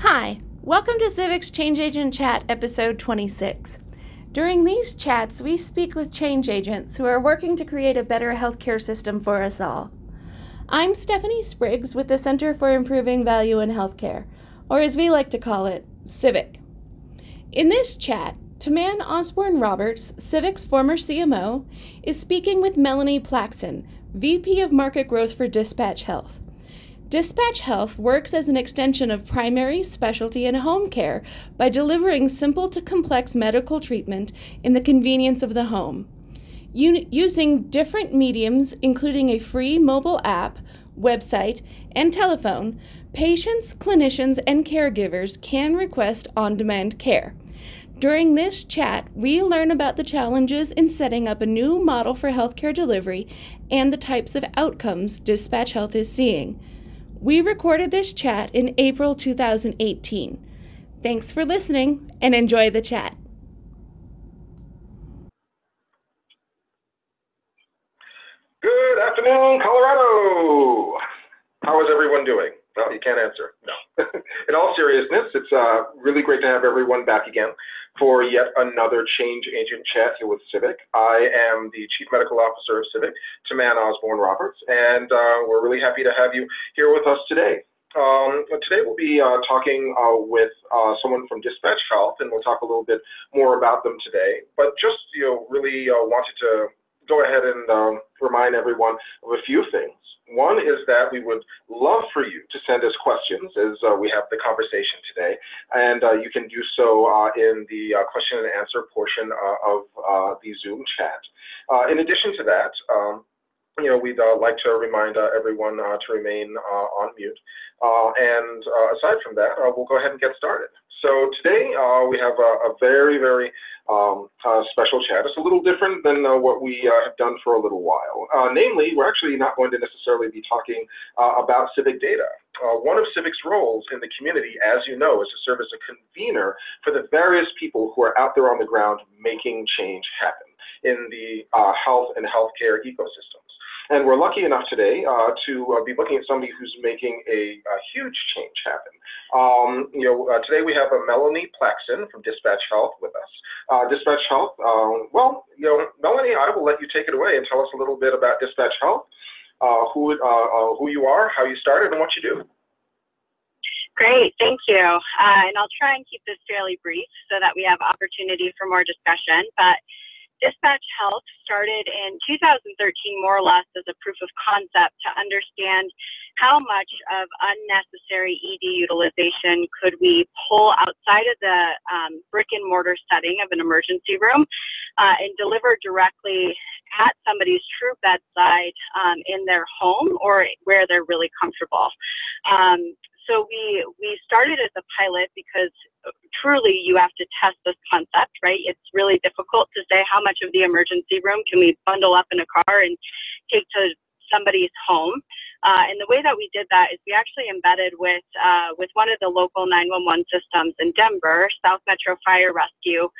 Hi, welcome to Civic's Change Agent Chat, episode 26. During these chats, we speak with change agents who are working to create a better healthcare system for us all. I'm Stephanie Spriggs with the Center for Improving Value in Healthcare, or as we like to call it, Civic. In this chat, Taman Osborne-Roberts, Civic's former CMO, is speaking with Melanie Plaxton, VP of Market Growth for Dispatch Health. Dispatch Health works as an extension of primary, specialty, and home care by delivering simple to complex medical treatment in the convenience of the home, using different mediums, including a free mobile app, website, and telephone. Patients, clinicians, and caregivers can request on-demand care. During this chat, we learn about the challenges in setting up a new model for healthcare delivery and the types of outcomes Dispatch Health is seeing. We recorded this chat in April 2018. Thanks for listening and enjoy the chat. Good afternoon, Colorado. How is everyone doing? Well, you can't answer. No. In all seriousness, it's really great to have everyone back again for yet another Change Agent Chat here with Civic. I am the Chief Medical Officer of Civic, Taman Osborne-Roberts, and we're really happy to have you here with us today. Today we'll be talking with someone from Dispatch Health, and we'll talk a little bit more about them today. But just, you know, really wanted to go ahead and remind everyone of a few things. One is that we would love for you to send us questions as we have the conversation today, and you can do so in the question and answer portion of the Zoom chat. In addition to that, you know, we'd like to remind everyone to remain on mute. And aside from that, we'll go ahead and get started. So today we have a very, very special chat. It's a little different than what we have done for a little while. Namely, we're actually not going to necessarily be talking about civic data. One of Civic's roles in the community, as you know, is to serve as a convener for the various people who are out there on the ground making change happen in the health and healthcare ecosystems. And we're lucky enough today to be looking at somebody who's making a huge change happen. You know, today we have Melanie Plaxton from Dispatch Health with us. Dispatch Health, well, you know, Melanie, I will let you take it away and tell us a little bit about Dispatch Health, who you are, how you started, and what you do. Great, thank you. And I'll try and keep this fairly brief so that we have opportunity for more discussion. But Dispatch Health started in 2013, more or less, as a proof of concept to understand how much of unnecessary ED utilization could we pull outside of the brick and mortar setting of an emergency room and deliver directly at somebody's true bedside in their home or where they're really comfortable. So we started as a pilot because truly you have to test this concept, right? It's really difficult to say how much of the emergency room can we bundle up in a car and take to somebody's home. And the way that we did that is we actually embedded with one of the local 911 systems in Denver, South Metro Fire Rescue,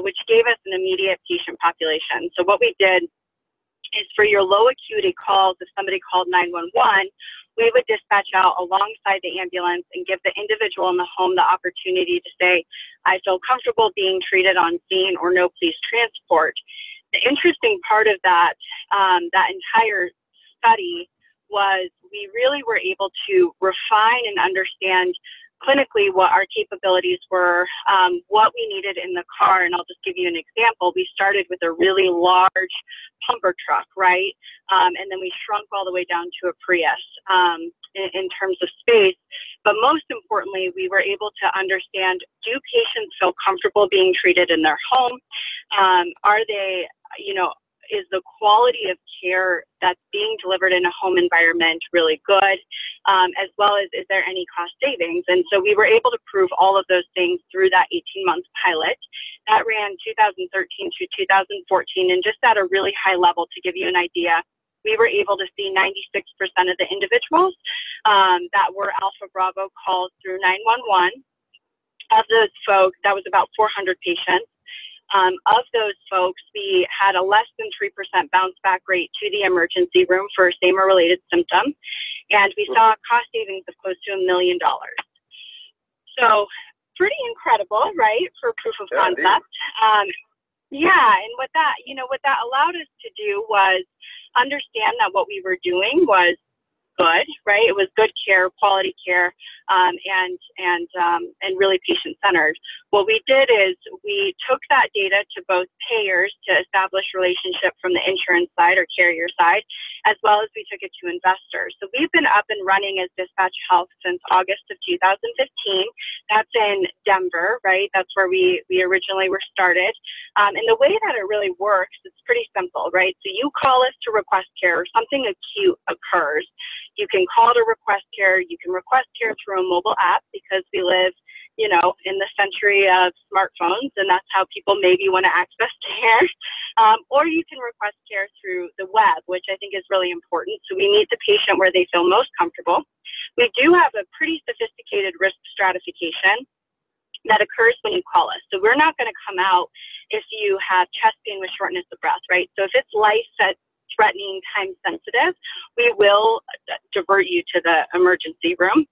which gave us an immediate patient population. So what we did is for your low acuity calls, if somebody called 911, we would dispatch out alongside the ambulance and give the individual in the home the opportunity to say, I feel comfortable being treated on scene, or no, please transport. The interesting part of that, that entire study, was we really were able to refine and understand clinically what our capabilities were, what we needed in the car. And I'll just give you an example. We started with a really large pumper truck, right? And then we shrunk all the way down to a Prius in terms of space. But most importantly, we were able to understand, do patients feel comfortable being treated in their home? Are they, you know, is the quality of care that's being delivered in a home environment really good, as well as is there any cost savings? And so we were able to prove all of those things through that 18-month pilot. That ran 2013 to 2014, and just at a really high level to give you an idea, we were able to see 96% of the individuals that were Alpha Bravo calls through 911. Of those folks, that was about 400 patients. Of those folks, we had a less than 3% bounce back rate to the emergency room for same or related symptoms, and we saw cost savings of close to $1 million. So pretty incredible, right, for proof of concept. Yeah, and what that, you know, what that allowed us to do was understand that what we were doing was good, right? It was good care, quality care, and really patient-centered. What we did is we took that data to both payers to establish relationship from the insurance side or carrier side, as well as we took it to investors. So we've been up and running as Dispatch Health since August of 2015. That's in Denver, right? That's where we originally were started. And the way that it really works, it's pretty simple, right? So you call us to request care or something acute occurs. You can call to request care. You can request care through a mobile app because we live, you know, in the century of smartphones, and that's how people maybe want to access care. Or you can request care through the web, which I think is really important. So we meet the patient where they feel most comfortable. We do have a pretty sophisticated risk stratification that occurs when you call us. So we're not going to come out if you have chest pain with shortness of breath, right? So if it's life that threatening, time sensitive, we will divert you to the emergency room.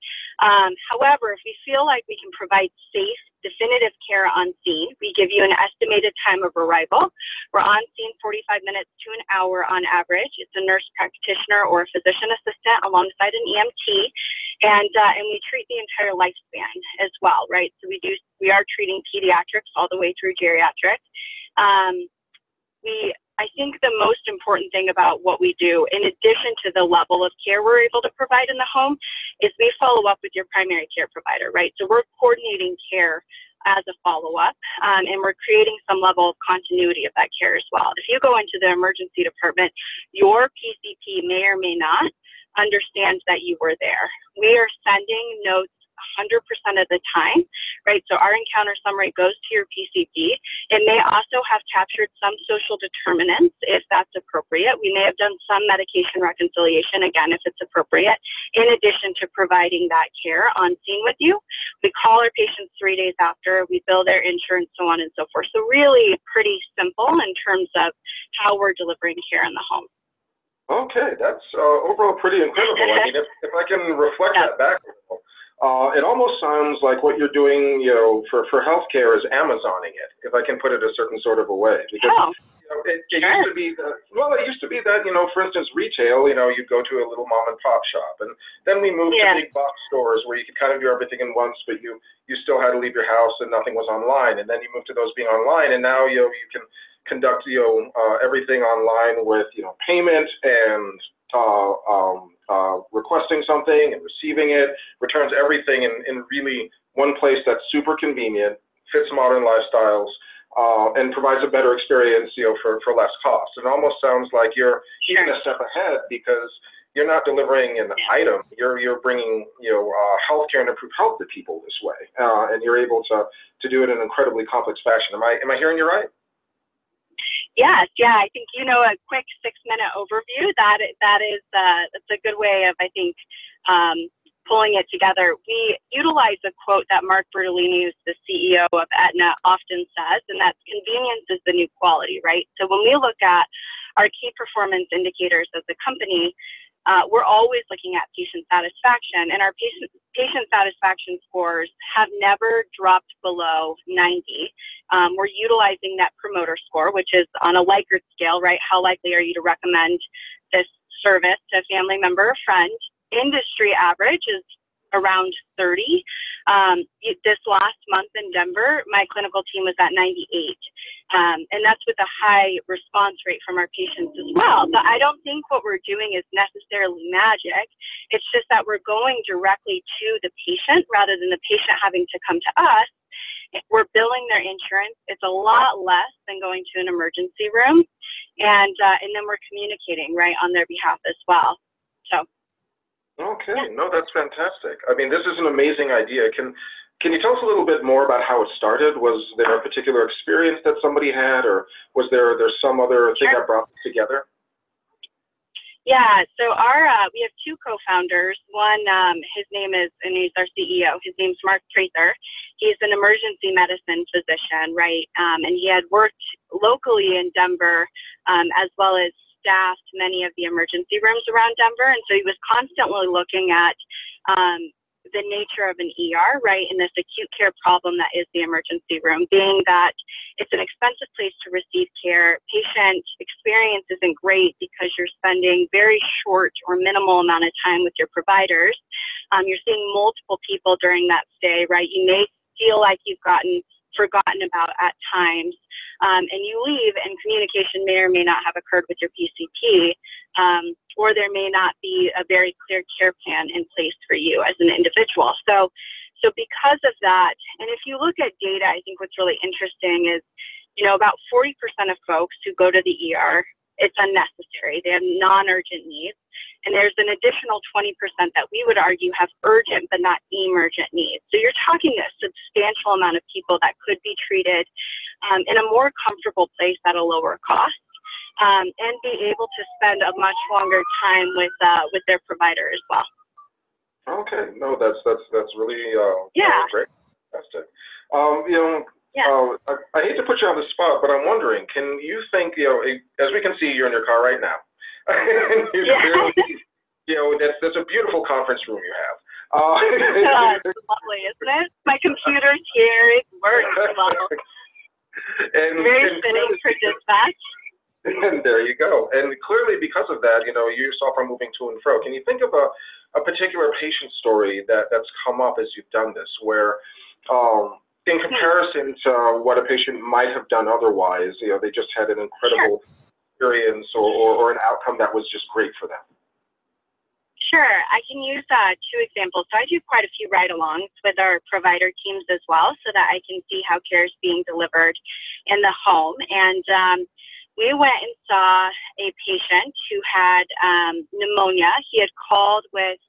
However, if we feel like we can provide safe, definitive care on scene, we give you an estimated time of arrival. We're on scene 45 minutes to an hour on average. It's a nurse practitioner or a physician assistant alongside an EMT, and we treat the entire lifespan as well, right? So we are treating pediatrics all the way through geriatrics. I think the most important thing about what we do, in addition to the level of care we're able to provide in the home, is we follow up with your primary care provider, right? So we're coordinating care as a follow-up, and we're creating some level of continuity of that care as well. If you go into the emergency department, your PCP may or may not understand that you were there. We are sending notes 100% of the time, right? So our encounter summary goes to your PCP. It may also have captured some social determinants if that's appropriate. We may have done some medication reconciliation, again, if it's appropriate, in addition to providing that care on scene with you. We call our patients 3 days after, we bill their insurance, so on and so forth. So really pretty simple in terms of how we're delivering care in the home. Okay, that's overall pretty incredible. I mean, if I can reflect that back, it almost sounds like what you're doing, you know, for healthcare is Amazoning it, if I can put it a certain sort of a way. Because you know, it used to be that, you know, for instance, retail, you know, you'd go to a little mom and pop shop, and then we moved to big box stores where you could kind of do everything in once, but you still had to leave your house and nothing was online. And then you moved to those being online, and now you can conduct everything online with payment and requesting something and receiving it, returns everything in really one place that's super convenient, fits modern lifestyles, and provides a better experience, for less cost. It almost sounds like you're even a step ahead because you're not delivering an item. You're bringing healthcare and improved health to people this way, and you're able to do it in an incredibly complex fashion. Am I hearing you right? Yes, I think a quick 6-minute overview. That's a good way of pulling it together. We utilize a quote that Mark Bertolini, who's the CEO of Aetna, often says, and that's convenience is the new quality, right? So when we look at our key performance indicators as a company, we're always looking at patient satisfaction, and our patient satisfaction scores have never dropped below 90. We're utilizing that promoter score, which is on a Likert scale, right? How likely are you to recommend this service to a family member or friend? Industry average is around 30. This last month in Denver, my clinical team was at 98. And that's with a high response rate from our patients as well. So I don't think what we're doing is necessarily magic. It's just that we're going directly to the patient rather than the patient having to come to us. We're billing their insurance. It's a lot less than going to an emergency room. And then we're communicating, right, on their behalf as well. So. Okay, no, that's fantastic. I mean, this is an amazing idea. Can you tell us a little bit more about how it started? Was there a particular experience that somebody had, or was there some other thing that brought this together? Yeah, so we have two co-founders. One, his name is, and he's our CEO, his name's Mark Tracer. He's an emergency medicine physician, right? And he had worked locally in Denver as well as staffed many of the emergency rooms around Denver. And so he was constantly looking at the nature of an ER, right, in this acute care problem that is the emergency room, being that it's an expensive place to receive care. Patient experience isn't great because you're spending very short or minimal amount of time with your providers. You're seeing multiple people during that stay, right? You may feel like you've gotten forgotten about at times, and you leave, and communication may or may not have occurred with your PCP, or there may not be a very clear care plan in place for you as an individual. So because of that, and if you look at data, I think what's really interesting is, you know, about 40% of folks who go to the ER, it's unnecessary. They have non-urgent needs. And there's an additional 20% that we would argue have urgent but not emergent needs. So you're talking a substantial amount of people that could be treated in a more comfortable place at a lower cost, and be able to spend a much longer time with their provider as well. Okay, no, that's really great. Fantastic. I hate to put you on the spot, but I'm wondering, can you think, as we can see, you're in your car right now. That's a beautiful conference room you have. It's lovely, isn't it? My computer's here. It works well. Very fitting for dispatch. And there you go. And clearly, because of that, you yourself are moving to and fro. Can you think of a particular patient story that's come up as you've done this, where in comparison to what a patient might have done otherwise, they just had an incredible experience or an outcome that was just great for them? Sure. I can use two examples. So I do quite a few ride-alongs with our provider teams as well, so that I can see how care is being delivered in the home. And we went and saw a patient who had pneumonia. He had called with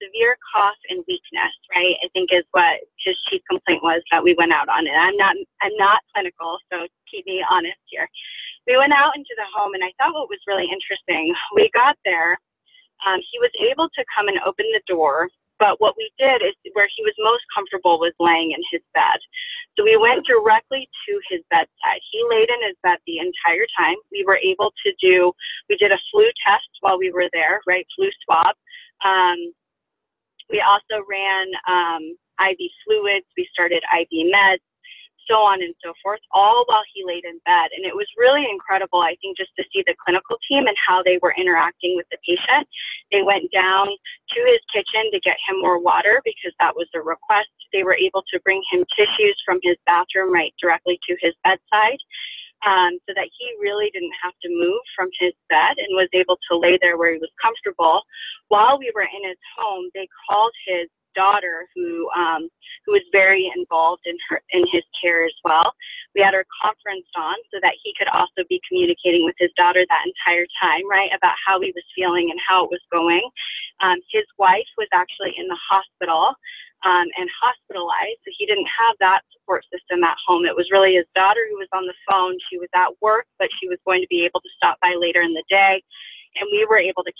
severe cough and weakness, right? I think is what his chief complaint was that we went out on. And I'm not clinical, so keep me honest here. We went out into the home, and I thought what was really interesting, we got there, he was able to come and open the door, but what we did is where he was most comfortable was laying in his bed. So we went directly to his bedside. He laid in his bed the entire time. We did a flu test while we were there, right? Flu swab. We also ran IV fluids. We started IV meds, so on and so forth, all while he laid in bed. And it was really incredible, I think, just to see the clinical team and how they were interacting with the patient. They went down to his kitchen to get him more water because that was the request. They were able to bring him tissues from his bathroom right directly to his bedside, so that he really didn't have to move from his bed and was able to lay there where he was comfortable. While we were in his home, they called his daughter, who was very involved in his care as well. We had our conference on so that he could also be communicating with his daughter that entire time, right, about how he was feeling and how it was going. His wife was actually in the hospital and hospitalized, so he didn't have that support system at home. It was really his daughter who was on the phone. She was at work, but she was going to be able to stop by later in the day, and we were able to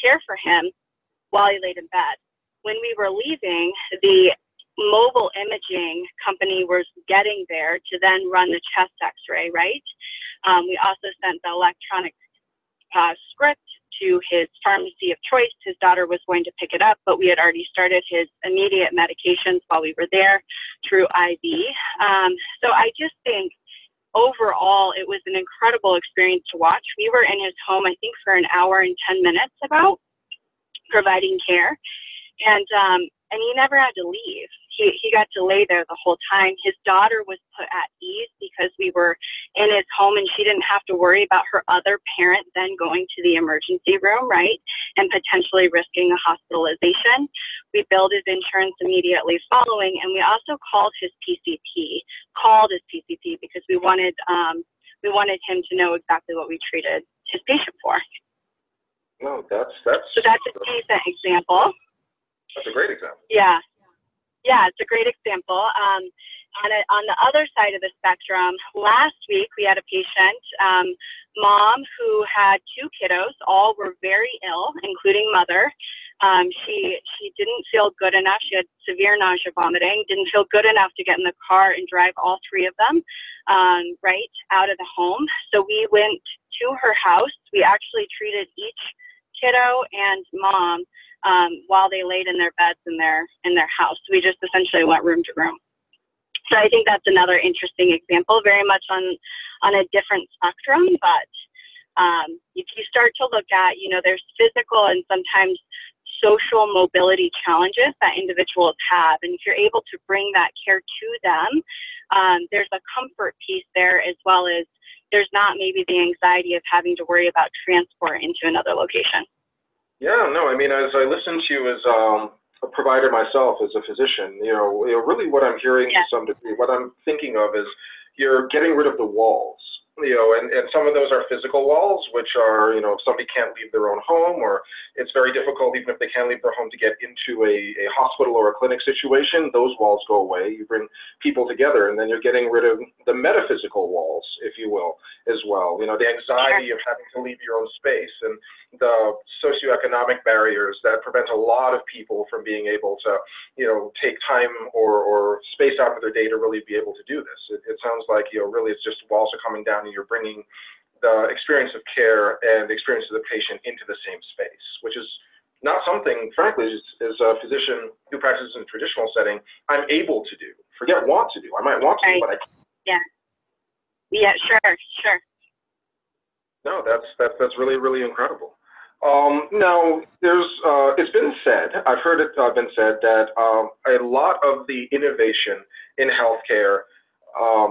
care for him while he laid in bed. When we were leaving, the mobile imaging company was getting there to then run the chest x-ray, right? We also sent the electronic script to his pharmacy of choice. His daughter was going to pick it up, but we had already started his immediate medications while we were there through IV. So I just think overall, it was an incredible experience to watch. We were in his home, I think, for an hour and 10 minutes about providing care. And he never had to leave. He got to lay there the whole time. His daughter was put at ease because we were in his home, and she didn't have to worry about her other parent then going to the emergency room, right, and potentially risking a hospitalization. We billed his insurance immediately following, and we also called his PCP because we wanted him to know exactly what we treated his patient for. No, so that's a decent example. That's a great example. Yeah, it's a great example. On the other side of the spectrum, last week we had a patient, mom, who had two kiddos. All were very ill, including mother. She didn't feel good enough. She had severe nausea, vomiting, didn't feel good enough to get in the car and drive all three of them right out of the home. So we went to her house. We actually treated each kiddo and mom while they laid in their beds in their house. We just essentially went room to room. So I think that's another interesting example, very much on a different spectrum, but if you start to look at, there's physical and sometimes social mobility challenges that individuals have. And if you're able to bring that care to them, there's a comfort piece there, as well as there's not maybe the anxiety of having to worry about transport into another location. Yeah, no, I mean, as I listen to you as a provider myself, as a physician, really what I'm hearing to some degree, what I'm thinking of is you're getting rid of the walls. And some of those are physical walls, which are, if somebody can't leave their own home, or it's very difficult, even if they can leave their home, to get into a hospital or a clinic situation, those walls go away. You bring people together, and then you're getting rid of the metaphysical walls, if you will, as well. The anxiety of having to leave your own space, and the socioeconomic barriers that prevent a lot of people from being able to, take time or space out of their day to really be able to do this. It sounds like, really it's just walls are coming down. You're bringing the experience of care and the experience of the patient into the same space, which is not something, frankly, as a physician who practices in a traditional setting, I'm able to do. Forget want to do. I might want to, but I can't. Yeah, sure. No, that's really, really incredible. Now, it's been said, I've heard it been said that a lot of the innovation in healthcare,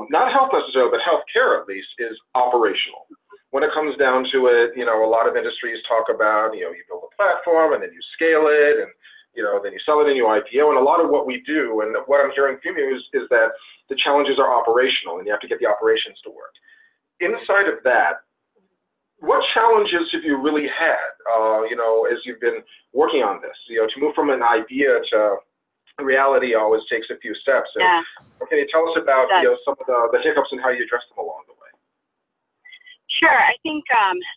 not health necessarily, but healthcare at least, is operational. When it comes down to it, a lot of industries talk about, you build a platform and then you scale it and, then you sell it and you IPO. And a lot of what we do and what I'm hearing from you is that the challenges are operational and you have to get the operations to work. Inside of that, what challenges have you really had, as you've been working on this? To move from an idea to reality always takes a few steps. And can you tell us about some of the hiccups and how you address them along the way? Sure. I think,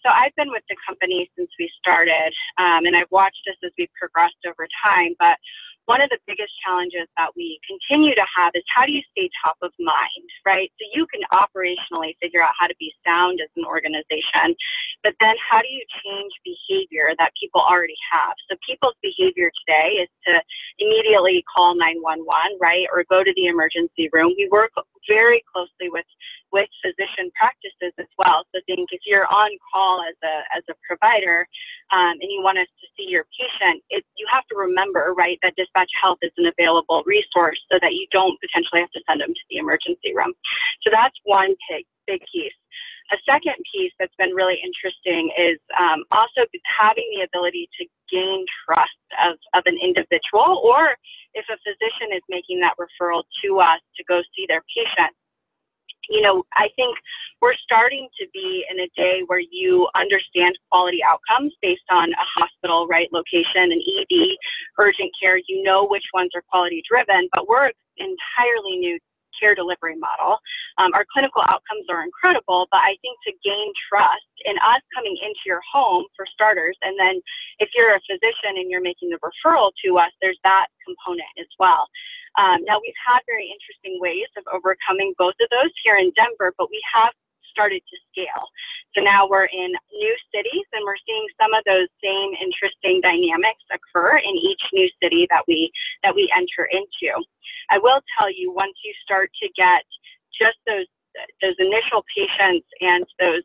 so I've been with the company since we started, and I've watched this as we've progressed over time, but one of the biggest challenges that we continue to have is how do you stay top of mind, right? So you can operationally figure out how to be sound as an organization, but then how do you change behavior that people already have? So people's behavior today is to immediately call 911, right? Or go to the emergency room. We work very closely with physician practices as well. So think if you're on call as a provider and you want us to see your patient, you have to remember, right, that Dispatch Health is an available resource so that you don't potentially have to send them to the emergency room. So that's one big piece. A second piece that's been really interesting is also having the ability to gain trust of an individual, or if a physician is making that referral to us to go see their patient. I think we're starting to be in a day where you understand quality outcomes based on a hospital, right, location, an ED, urgent care, which ones are quality driven, but we're an entirely new care delivery model. Our clinical outcomes are incredible, but I think to gain trust in us coming into your home for starters, and then if you're a physician and you're making the referral to us, there's that component as well. Now, we've had very interesting ways of overcoming both of those here in Denver, but we have started to scale. So now we're in new cities, and we're seeing some of those same interesting dynamics occur in each new city that we enter into. I will tell you, once you start to get just those initial patients and those,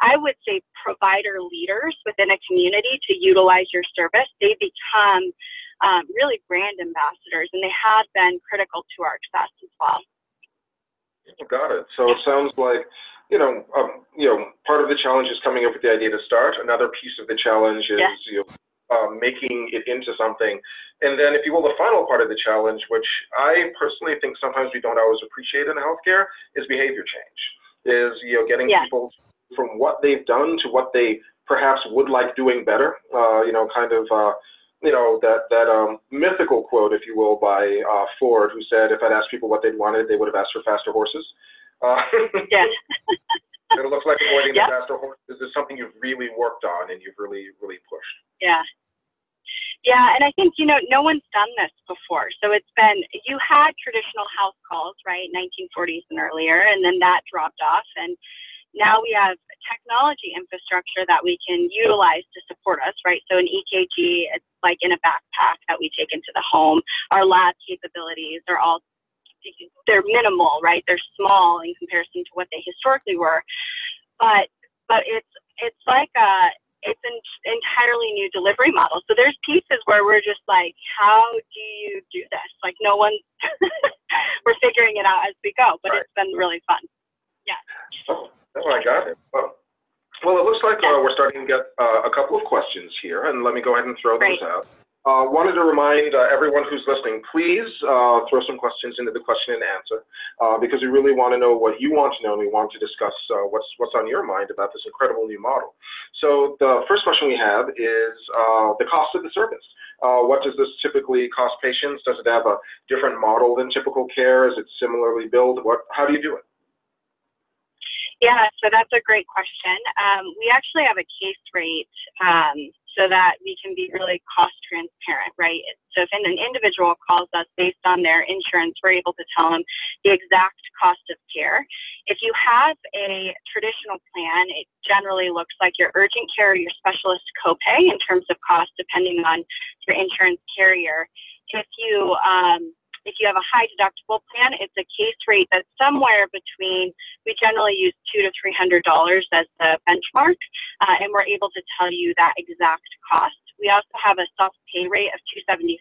I would say, provider leaders within a community to utilize your service, they become really brand ambassadors, and they have been critical to our success as well. Got it. So it sounds like, part of the challenge is coming up with the idea to start. Another piece of the challenge is making it into something. And then, if you will, the final part of the challenge, which I personally think sometimes we don't always appreciate in healthcare, is behavior change, is, getting people from what they've done to what they perhaps would like doing better, that mythical quote, if you will, by Ford, who said, if I'd asked people what they'd wanted, they would have asked for faster horses. And it looks like avoiding disaster horses is something you've really worked on and you've really, really pushed. Yeah, and I think, no one's done this before. So it's been, you had traditional house calls, right, 1940s and earlier, and then that dropped off. And now we have technology infrastructure that we can utilize to support us, right? So an EKG, it's like in a backpack that we take into the home. Our lab capabilities are all, they're minimal, right? They're small in comparison to what they historically were. But it's like a, it's an entirely new delivery model. So there's pieces where we're just like, how do you do this? Like no one, we're figuring it out as we go, but it's been really fun. Yeah. Oh, I got it. Well, it looks like we're starting to get a couple of questions here, and let me go ahead and throw those out. Wanted to remind everyone who's listening, please throw some questions into the question and answer, because we really want to know what you want to know, and we want to discuss what's on your mind about this incredible new model. So the first question we have is the cost of the service. What does this typically cost patients? Does it have a different model than typical care? Is it similarly billed? How do you do it? Yeah, so that's a great question. We actually have a case rate so that we can be really cost transparent, right? So if an individual calls us based on their insurance, we're able to tell them the exact cost of care. If you have a traditional plan, it generally looks like your urgent care, your specialist copay in terms of cost, depending on your insurance carrier. If you have a high deductible plan, it's a case rate that's somewhere between, we generally use $200 to $300 as the benchmark, and we're able to tell you that exact cost. We also have a self-pay rate of $275.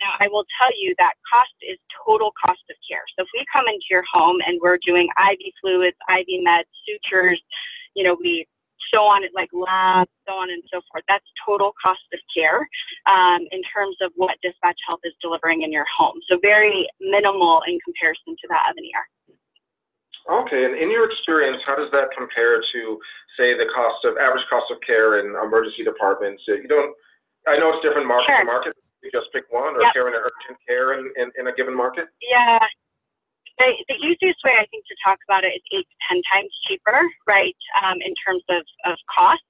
Now, I will tell you that cost is total cost of care. So if we come into your home and we're doing IV fluids, IV meds, sutures, you know, so on, like labs, so on and so forth. That's total cost of care in terms of what Dispatch Health is delivering in your home. So very minimal in comparison to that of an ER. Okay, and in your experience, how does that compare to, say, the average cost of care in emergency departments? I know it's different market to market. You just pick one, or care in urgent care in a given market. Yeah. The easiest way, I think, to talk about it is 8 to 10 times cheaper, right, in terms of cost.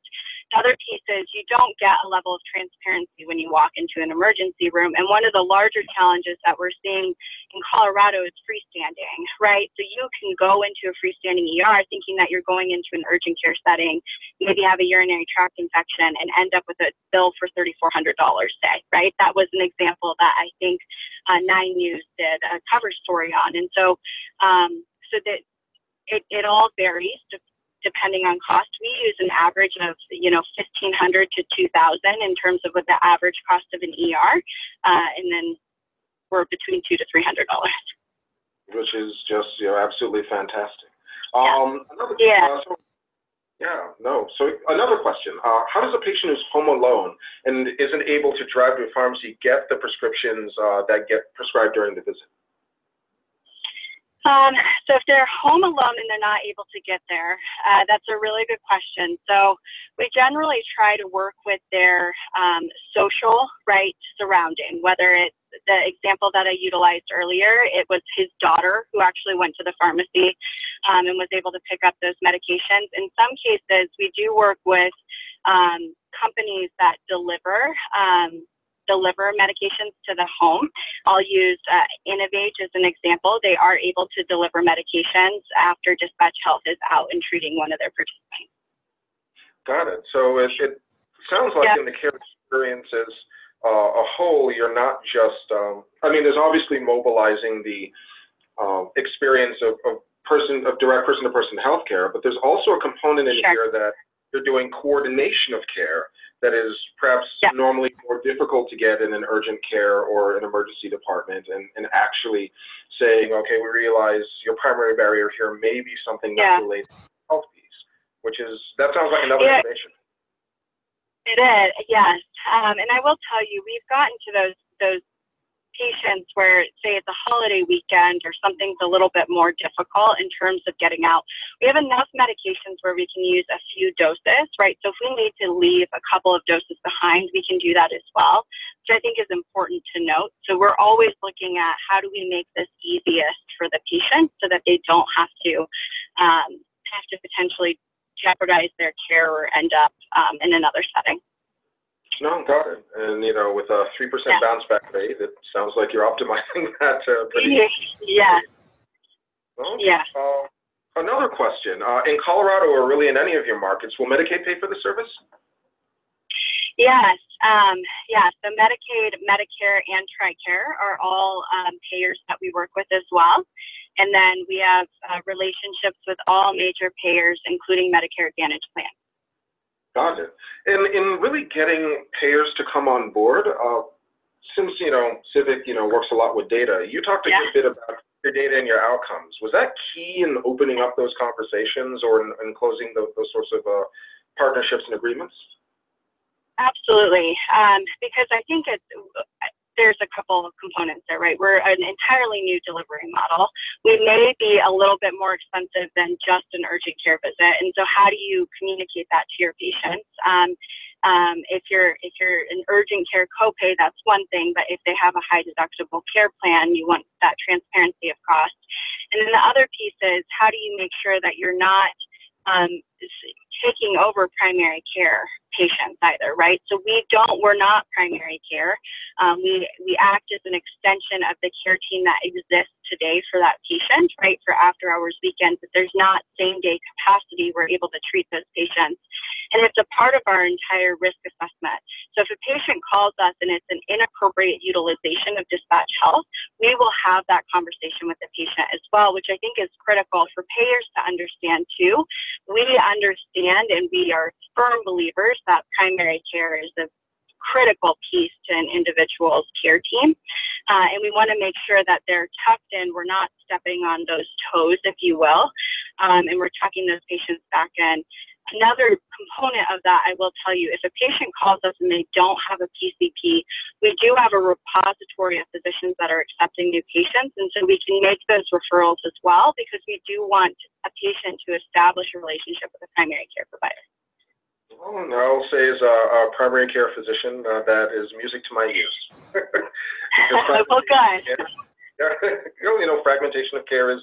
The other piece is you don't get a level of transparency when you walk into an emergency room. And one of the larger challenges that we're seeing in Colorado is freestanding, right? So you can go into a freestanding ER thinking that you're going into an urgent care setting, maybe have a urinary tract infection, and end up with a bill for $3,400, say, right? That was an example that I think 9 News did a cover story on. And so, so that it all varies depending on cost. We use an average of, you know, $1,500 to $2,000 in terms of what the average cost of an ER, and then we're between $200 to $300. Which is just, you know, absolutely fantastic. So another question, how does a patient who's home alone and isn't able to drive to a pharmacy get the prescriptions that get prescribed during the visit? So if they're home alone and they're not able to get there, that's a really good question. So we generally try to work with their social surrounding, whether it's the example that I utilized earlier, it was his daughter who actually went to the pharmacy and was able to pick up those medications. In some cases, we do work with companies that deliver medications to the home. I'll use Innovage as an example. They are able to deliver medications after Dispatch Health is out and treating one of their participants. Got it. So it sounds like in the care experience as a whole, you're not just, I mean, there's obviously mobilizing the experience of direct person-to-person healthcare, but there's also a component in here that you're doing coordination of care that is perhaps normally more difficult to get in an urgent care or an emergency department, and actually saying, okay, we realize your primary barrier here may be something that relates to the health piece, that sounds like another innovation. It is, yes. And I will tell you, we've gotten to those patients where, say, it's a holiday weekend or something's a little bit more difficult in terms of getting out. We have enough medications where we can use a few doses, right? So if we need to leave a couple of doses behind, we can do that as well, which I think is important to note. So we're always looking at how do we make this easiest for the patient so that they don't have to potentially jeopardize their care or end up in another setting. No, got it. And, you know, with a 3% bounce back rate, it sounds like you're optimizing that pretty. Yeah. Well, Another question, in Colorado or really in any of your markets, will Medicaid pay for the service? Yes, so Medicaid, Medicare, and TRICARE are all payers that we work with as well. And then we have relationships with all major payers, including Medicare Advantage plans. Got it. And in really getting payers to come on board, since, you know, Civic, you know, works a lot with data, you talked a good bit about your data and your outcomes. Was that key in opening up those conversations or in closing those sorts of partnerships and agreements? Absolutely, because I think there's a couple of components there, right? We're an entirely new delivery model. We may be a little bit more expensive than just an urgent care visit, and so how do you communicate that to your patients? If you're an urgent care copay, that's one thing, but if they have a high deductible care plan, you want that transparency of cost. And then the other piece is how do you make sure that you're not taking over primary care patients either, right? So we're not primary care. We act as an extension of the care team that exists today for that patient, right, for after hours, weekends. If there's not same day capacity, we're able to treat those patients. And it's a part of our entire risk assessment. So if a patient calls us and it's an inappropriate utilization of Dispatch Health, we will have that conversation with the patient as well, which I think is critical for payers to understand too. We understand and we are firm believers that primary care is a critical piece to an individual's care team. And we want to make sure that they're tucked in. We're not stepping on those toes, if you will, and we're tucking those patients back in. Another component of that, I will tell you, if a patient calls us and they don't have a PCP, we do have a repository of physicians that are accepting new patients, and so we can make those referrals as well, because we do want a patient to establish a relationship with a primary care provider. Well, and I'll say as a primary care physician, that is music to my ears. Well, good. You know, fragmentation of care is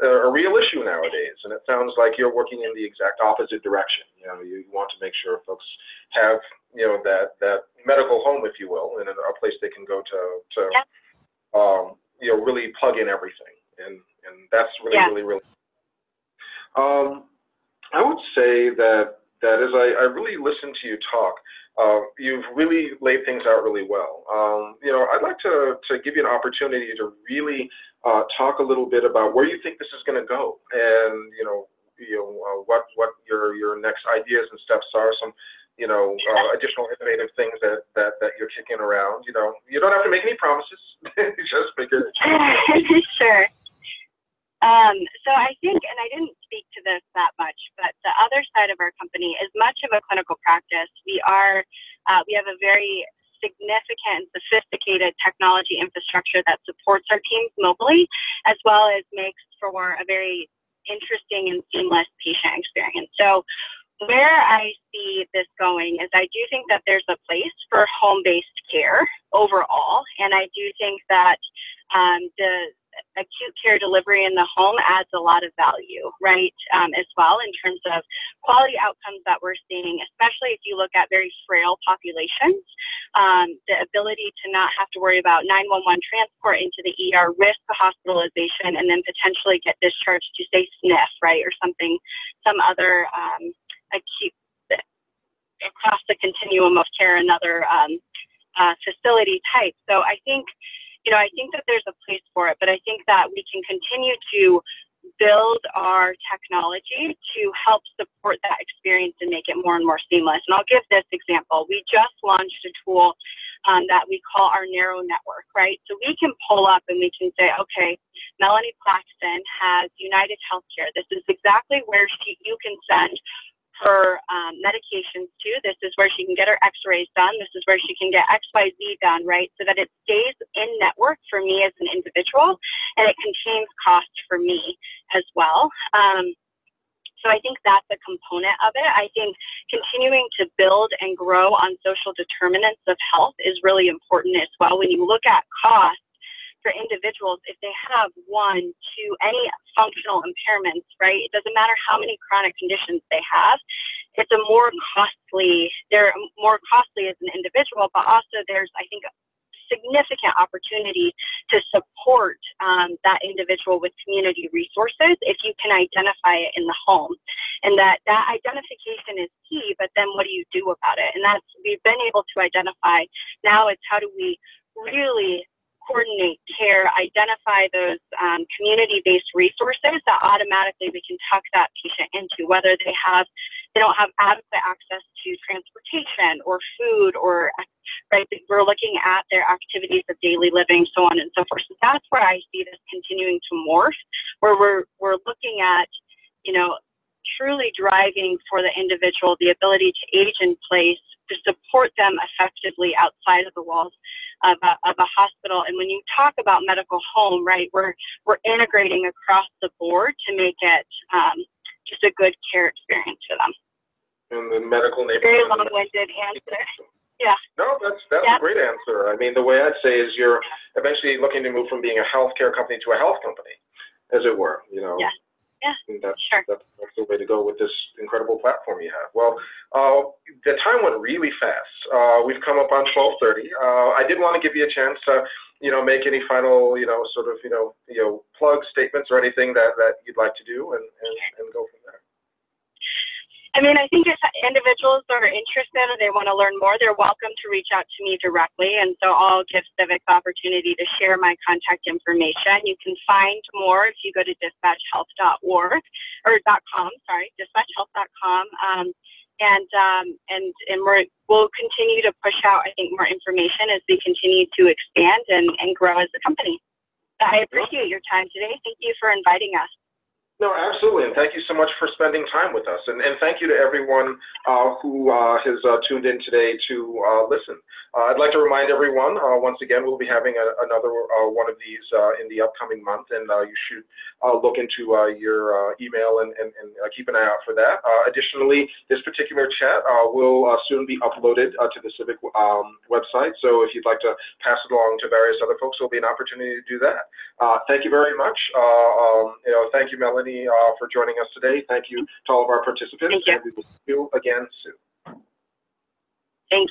a real issue nowadays, and it sounds like you're working in the exact opposite direction. You know, you want to make sure folks have, you know, that medical home, if you will, and a place they can go to you know, really plug in everything, and that's really really. I would say that as I really listened to you talk, you've really laid things out really well. You know, I'd like to give you an opportunity to really talk a little bit about where you think this is going to go, and you know what your next ideas and steps are. Some additional innovative things that you're kicking around. You know, you don't have to make any promises. Just because. Sure. So I think, and I didn't speak to this that much, but the other side of our company is much of a clinical practice. We have a very significant and sophisticated technology infrastructure that supports our teams mobily, as well as makes for a very interesting and seamless patient experience. So where I see this going is I do think that there's a place for home-based care overall, and I do think that the acute care delivery in the home adds a lot of value, right, as well, in terms of quality outcomes that we're seeing, especially if you look at very frail populations. The ability to not have to worry about 911 transport into the ER, risk the hospitalization, and then potentially get discharged to, say, SNF, right, or something, some other acute, across the continuum of care, another facility type. So I think, you know, I think that there's a place for it, but I think that we can continue to build our technology to help support that experience and make it more and more seamless. And I'll give this example. We just launched a tool that we call our narrow network, right? So we can pull up and we can say, okay, Melanie Plaxton has UnitedHealthcare. This is exactly where you can send her medications to. This is where she can get her x-rays done. This is where she can get XYZ done, right? So that it stays in network for me as an individual, and it contains cost for me as well. So I think that's a component of it. I think continuing to build and grow on social determinants of health is really important as well. When you look at cost for individuals, if they have one, two, any functional impairments, right, it doesn't matter how many chronic conditions they have, they're more costly as an individual, but also there's, I think, significant opportunity to support that individual with community resources if you can identify it in the home. And that identification is key, but then what do you do about it? And that's, we've been able to identify. Now it's how do we really coordinate care, identify those community-based resources that automatically we can tuck that patient into, whether they don't have adequate access to transportation or food, or right, we're looking at their activities of daily living, so on and so forth. So that's where I see this continuing to morph, where we're looking at, you know, truly driving for the individual the ability to age in place, to support them effectively outside of the walls of a hospital. And when you talk about medical home, right, we're integrating across the board to make it just a good care experience for them. And the medical neighborhood. Very long-winded answer. Yeah. No, that's a great answer. I mean, the way I'd say is you're eventually looking to move from being a healthcare company to a health company, as it were, you know. Yeah. Yeah, that's the way to go with this incredible platform you have. Well, the time went really fast. We've come up on 12:30. I did want to give you a chance to, you know, make any final, you know, sort of, you know, plug statements or anything that you'd like to do and go from there. I mean, I think if individuals are interested or they want to learn more, they're welcome to reach out to me directly. And so I'll give Civic the opportunity to share my contact information. You can find more if you go to dispatchhealth.org or .com, sorry, dispatchhealth.com. We'll continue to push out, I think, more information as we continue to expand and grow as a company. So I appreciate your time today. Thank you for inviting us. No, absolutely, and thank you so much for spending time with us, and thank you to everyone who has tuned in today to listen. I'd like to remind everyone, once again, we'll be having another one of these in the upcoming month, and you should look into your email and keep an eye out for that. Additionally, this particular chat will soon be uploaded to the Civic website, so if you'd like to pass it along to various other folks, there'll be an opportunity to do that. Thank you very much. You know, thank you, Melanie, for joining us today. Thank you to all of our participants, and we will see you again soon.